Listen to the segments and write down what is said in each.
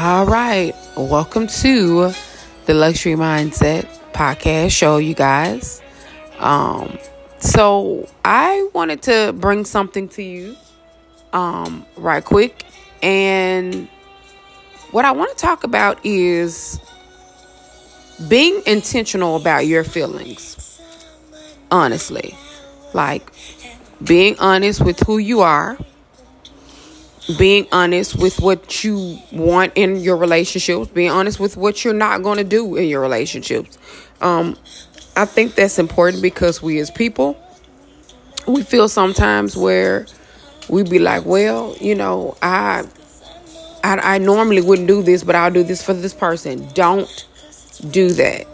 All right, welcome to the Luxury Mindset Podcast show, you guys. So I wanted to bring something to you right quick. And what I want to talk about is being intentional about your feelings. Honestly, like being honest with who you are. Being honest with what you want in your relationships. Being honest with what you're not going to do in your relationships. I think that's important because we as people, we feel sometimes where we be like, well, you know, I normally wouldn't do this, but I'll do this for this person. Don't do that.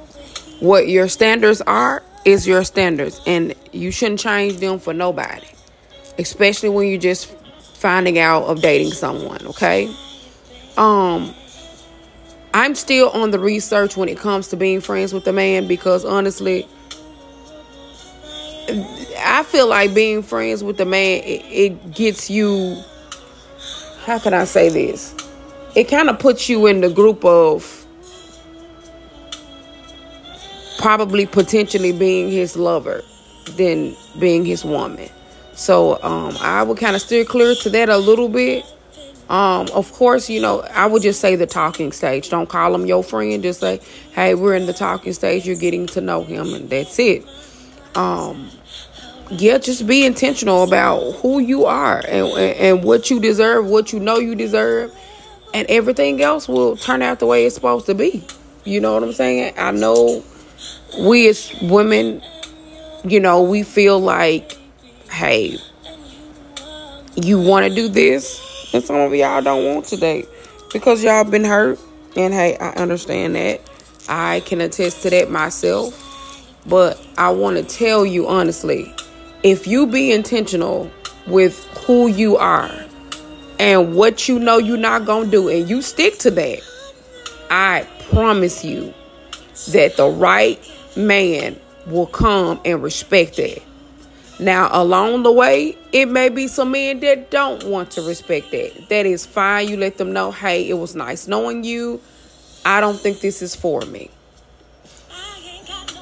What your standards are is your standards. And you shouldn't change them for nobody. Especially when you just finding out of dating someone, okay? I'm still on the research when it comes to being friends with a man because honestly, I feel like being friends with a man, it gets you, how can I say this? It kind of puts you in the group of probably potentially being his lover than being his woman. So, I would kind of steer clear to that a little bit. Of course, you know, I would just say the talking stage. Don't call him your friend. Just say, hey, we're in the talking stage. You're getting to know him and that's it. Yeah, just be intentional about who you are and what you deserve, what you know you deserve, and everything else will turn out the way it's supposed to be. You know what I'm saying? I know we as women, you know, we feel like, hey, you want to do this, and some of y'all don't want to date because y'all been hurt. And hey, I understand that. I can attest to that myself. But I want to tell you honestly, if you be intentional with who you are and what you know you're not going to do, and you stick to that, I promise you that the right man will come and respect that. Now, along the way, it may be some men that don't want to respect that. That is fine. You let them know, hey, it was nice knowing you. I don't think this is for me.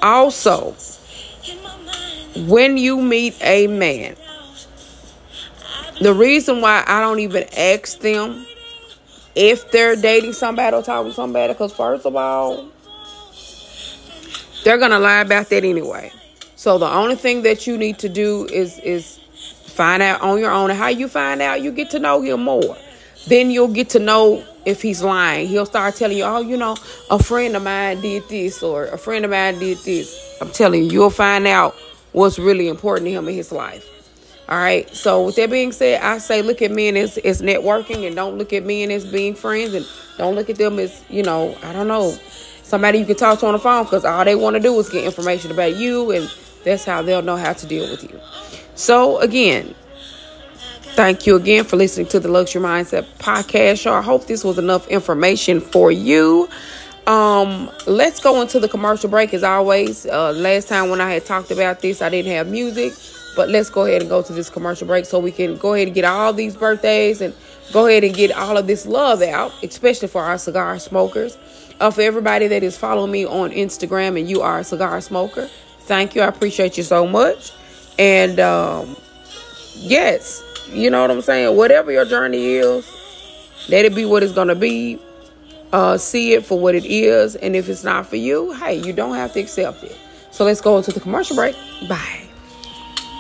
Also, when you meet a man, the reason why I don't even ask them if they're dating somebody or talking to somebody, because first of all, they're going to lie about that anyway. So the only thing that you need to do is find out on your own. And how you find out, you get to know him more. Then you'll get to know if he's lying. He'll start telling you, oh, you know, a friend of mine did this or a friend of mine did this. I'm telling you, you'll find out what's really important to him in his life. All right. So with that being said, I say look at men as networking, and don't look at men as being friends, and don't look at them as, you know, I don't know, somebody you can talk to on the phone, because all they want to do is get information about you, and that's how they'll know how to deal with you. So, again, thank you again for listening to the Luxury Mindset Podcast show. I hope this was enough information for you. Let's go into the commercial break as always. Last time when I had talked about this, I didn't have music. But let's go ahead and go to this commercial break so we can go ahead and get all these birthdays and go ahead and get all of this love out, especially for our cigar smokers. For everybody that is following me on Instagram and you are a cigar smoker, thank you. I appreciate you so much. And, yes, you know what I'm saying? Whatever your journey is, let it be what it's going to be. See it for what it is. And if it's not for you, hey, you don't have to accept it. So let's go into the commercial break. Bye.